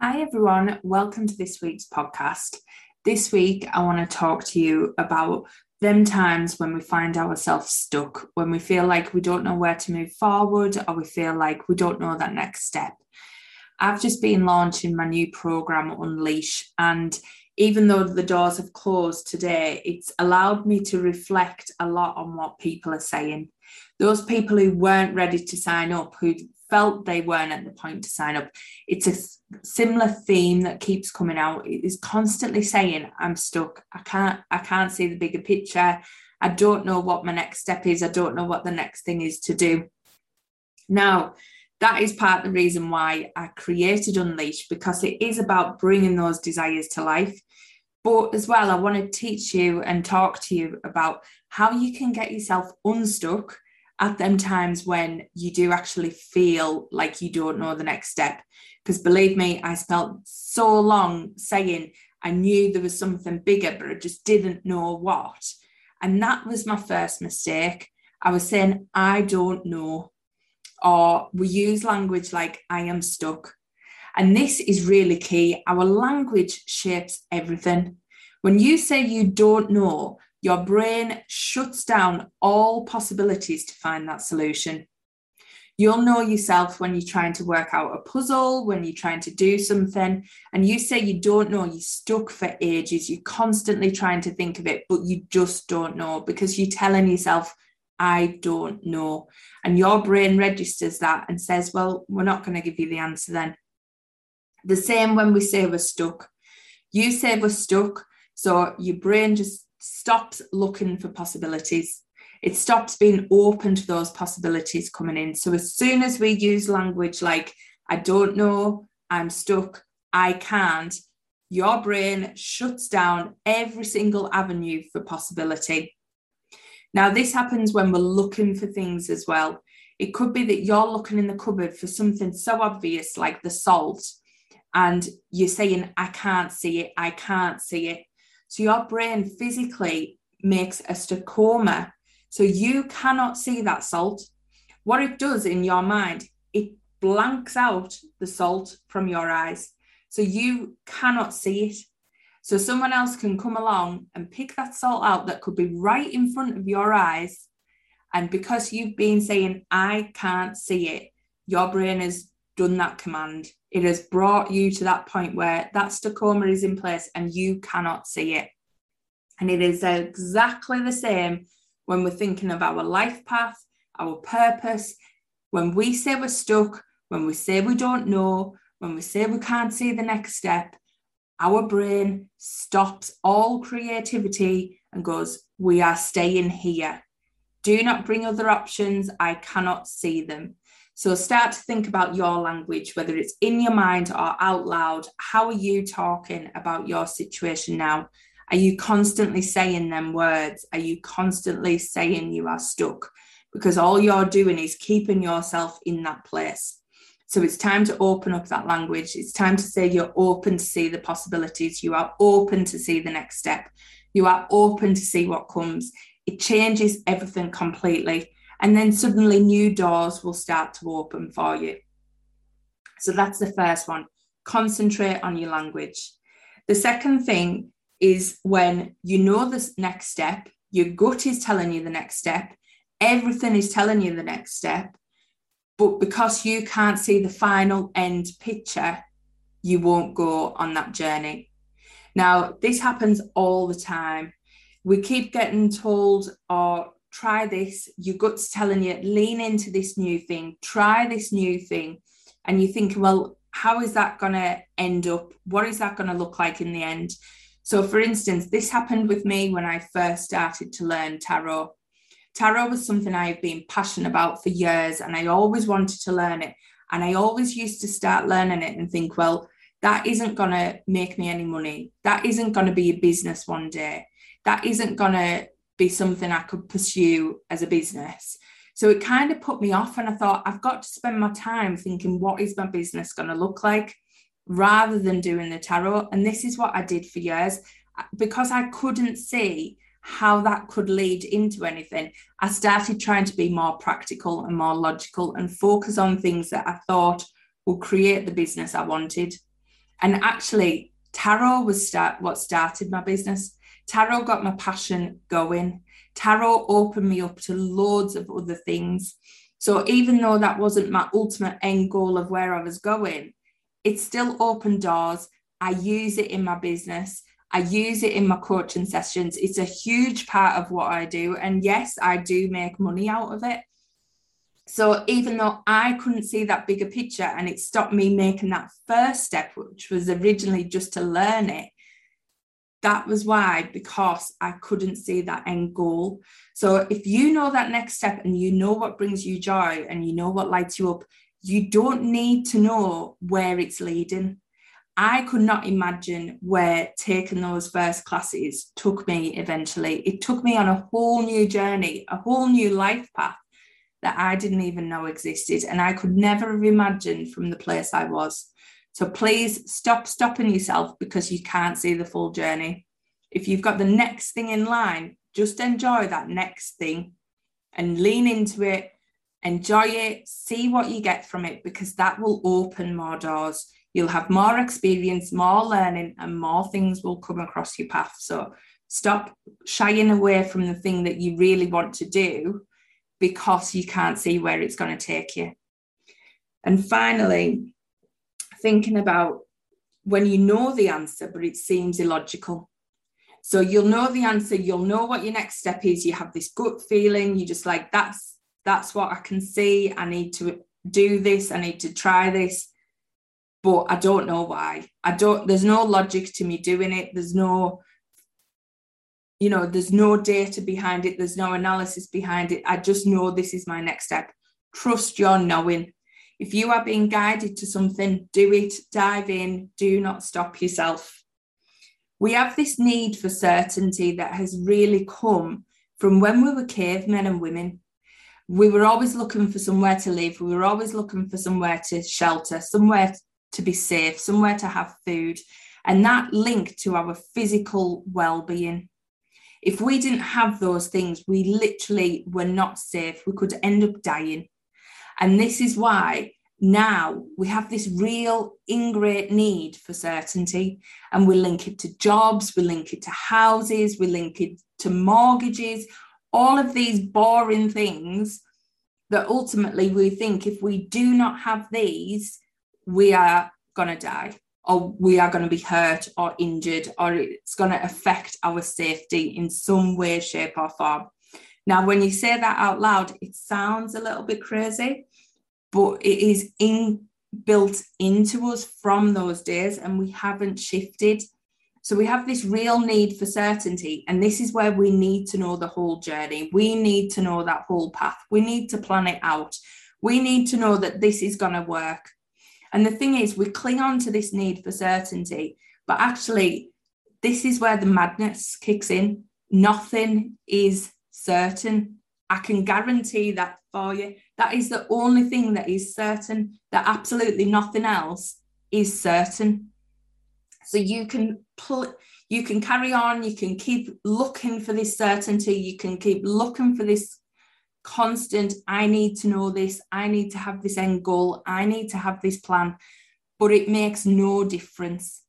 Hi everyone, welcome to this week's podcast. This week I want to talk to you about them times when we find ourselves stuck, when we feel like we don't know where to move forward, or we feel like we don't know that next step. I've just been launching my new program, Unleash, and even though the doors have closed today, it's allowed me to reflect a lot on what people are saying. Those people who weren't ready to sign up, who felt they weren't at the point to sign up. It's a similar theme that keeps coming out. It is constantly saying, I'm stuck. I can't see the bigger picture. I don't know what my next step is. I don't know what the next thing is to do. Now, that is part of the reason why I created Unleash, because it is about bringing those desires to life. But as well, I want to teach you and talk to you about how you can get yourself unstuck at them times when you do actually feel like you don't know the next step. Because believe me, I spent so long saying I knew there was something bigger, but I just didn't know what. And that was my first mistake. I was saying, I don't know. Or we use language like, I am stuck. And this is really key. Our language shapes everything. When you say you don't know, your brain shuts down all possibilities to find that solution. You'll know yourself when you're trying to work out a puzzle, when you're trying to do something, and you say you don't know, you're stuck for ages, you're constantly trying to think of it, but you just don't know, because you're telling yourself, I don't know. And your brain registers that and says, well, we're not going to give you the answer then. The same when we say we're stuck. You say we're stuck, so your brain just stops looking for possibilities. It stops being open to those possibilities coming in. So as soon as we use language like, I don't know, I'm stuck, I can't, your brain shuts down every single avenue for possibility. Now, this happens when we're looking for things as well. It could be that you're looking in the cupboard for something so obvious like the salt, and you're saying, I can't see it, I can't see it. So your brain physically makes a stachoma. So you cannot see that salt. What it does in your mind, it blanks out the salt from your eyes. So you cannot see it. So someone else can come along and pick that salt out that could be right in front of your eyes. And because you've been saying, I can't see it, your brain has done that command. It has brought you to that point where that stachoma is in place and you cannot see it. And it is exactly the same when we're thinking of our life path, our purpose. When we say we're stuck, when we say we don't know, when we say we can't see the next step, our brain stops all creativity and goes, we are staying here. Do not bring other options. I cannot see them. So start to think about your language, whether it's in your mind or out loud. How are you talking about your situation now? Are you constantly saying them words? Are you constantly saying you are stuck? Because all you're doing is keeping yourself in that place. So it's time to open up that language. It's time to say you're open to see the possibilities. You are open to see the next step. You are open to see what comes. It changes everything completely. And then suddenly new doors will start to open for you. So that's the first one. Concentrate on your language. The second thing is when you know the next step, your gut is telling you the next step, everything is telling you the next step, but because you can't see the final end picture, you won't go on that journey. Now, this happens all the time. We keep getting told, or try this, your gut's telling you, lean into this new thing, try this new thing. And you think, well, how is that going to end up? What is that going to look like in the end? So for instance, this happened with me when I first started to learn tarot. Tarot was something I've been passionate about for years, and I always wanted to learn it. And I always used to start learning it and think, well, That isn't going to make me any money. That isn't going to be a business one day. That isn't going to be something I could pursue as a business. So it kind of put me off, and I thought, I've got to spend my time thinking, what is my business going to look like, rather than doing the tarot. And this is what I did for years, because I couldn't see how that could lead into anything. I started trying to be more practical and more logical and focus on things that I thought would create the business I wanted. And actually, tarot was what started my business. Tarot got my passion going. Tarot opened me up to loads of other things. So even though that wasn't my ultimate end goal of where I was going, it still opened doors. I use it in my business. I use it in my coaching sessions. It's a huge part of what I do. And yes, I do make money out of it. So even though I couldn't see that bigger picture, and it stopped me making that first step, which was originally just to learn it, that was why, because I couldn't see that end goal. So if you know that next step and you know what brings you joy and you know what lights you up, you don't need to know where it's leading. I could not imagine where taking those first classes took me eventually. It took me on a whole new journey, a whole new life path that I didn't even know existed, and I could never have imagined from the place I was. So please stop stopping yourself because you can't see the full journey. If you've got the next thing in line, just enjoy that next thing and lean into it, enjoy it, see what you get from it, because that will open more doors. You'll have more experience, more learning, and more things will come across your path. So stop shying away from the thing that you really want to do because you can't see where it's going to take you. And finally, thinking about when you know the answer, but it seems illogical. So you'll know the answer, you'll know what your next step is. You have this gut feeling. You're just like, that's what I can see. I need to do this. I need to try this. But I don't know why. There's no logic to me doing it. There's no data behind it. There's no analysis behind it. I just know this is my next step. Trust your knowing. If you are being guided to something, do it, dive in, do not stop yourself. We have this need for certainty that has really come from when we were cavemen and women. We were always looking for somewhere to live. We were always looking for somewhere to shelter, somewhere to be safe, somewhere to have food, and that linked to our physical well-being. If we didn't have those things, we literally were not safe. We could end up dying. And this is why now we have this real ingrained need for certainty, and we link it to jobs, we link it to houses, we link it to mortgages, all of these boring things that ultimately we think if we do not have these, we are going to die, or we are going to be hurt or injured, or it's going to affect our safety in some way, shape or form. Now, when you say that out loud, it sounds a little bit crazy, but it is built into us from those days, and we haven't shifted. So we have this real need for certainty, and this is where we need to know the whole journey. We need to know that whole path. We need to plan it out. We need to know that this is going to work. And the thing is, we cling on to this need for certainty, but actually, this is where the madness kicks in. Nothing is certain. I can guarantee that for you. That is the only thing that is certain, that absolutely nothing else is certain. So you can carry on, you can keep looking for this certainty, you can keep looking for this constant, I need to know this, I need to have this end goal, I need to have this plan, but it makes no difference.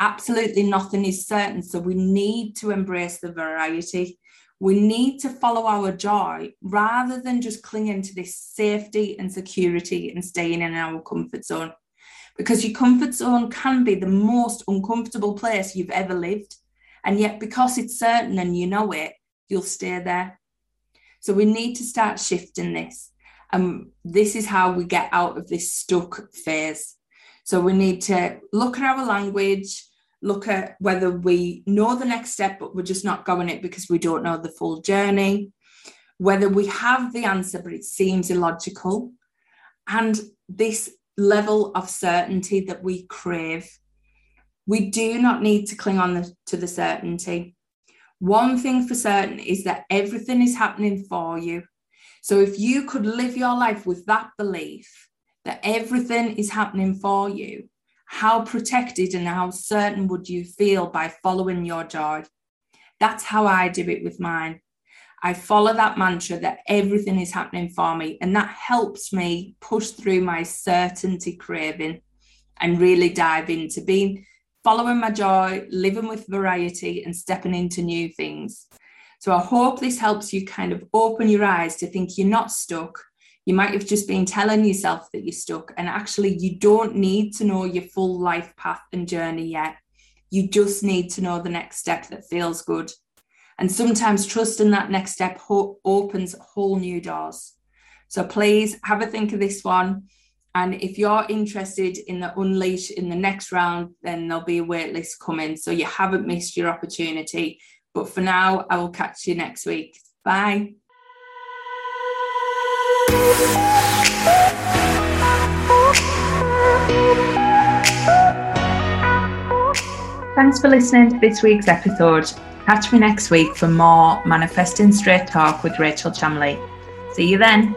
Absolutely nothing is certain. So we need to embrace the variety. We need to follow our joy rather than just clinging to this safety and security and staying in our comfort zone, because your comfort zone can be the most uncomfortable place you've ever lived. And yet, because it's certain and you know it, you'll stay there. So we need to start shifting this. And this is how we get out of this stuck phase. So we need to look at our language, look at whether we know the next step, but we're just not going it because we don't know the full journey, whether we have the answer, but it seems illogical, and this level of certainty that we crave. We do not need to cling on to the certainty. One thing for certain is that everything is happening for you. So if you could live your life with that belief that everything is happening for you, how protected and how certain would you feel by following your joy? That's how I do it with mine. I follow that mantra that everything is happening for me, and that helps me push through my certainty craving and really dive into following my joy, living with variety and stepping into new things. So I hope this helps you kind of open your eyes to think you're not stuck. You might have just been telling yourself that you're stuck, and actually you don't need to know your full life path and journey yet. You just need to know the next step that feels good. And sometimes trusting that next step opens whole new doors. So please have a think of this one. And if you're interested in the Unleash in the next round, then there'll be a wait list coming. So you haven't missed your opportunity. But for now, I will catch you next week. Bye. Thanks for listening to this week's episode. Catch me next week for more Manifesting Straight Talk with Rachel Chamley. See you then.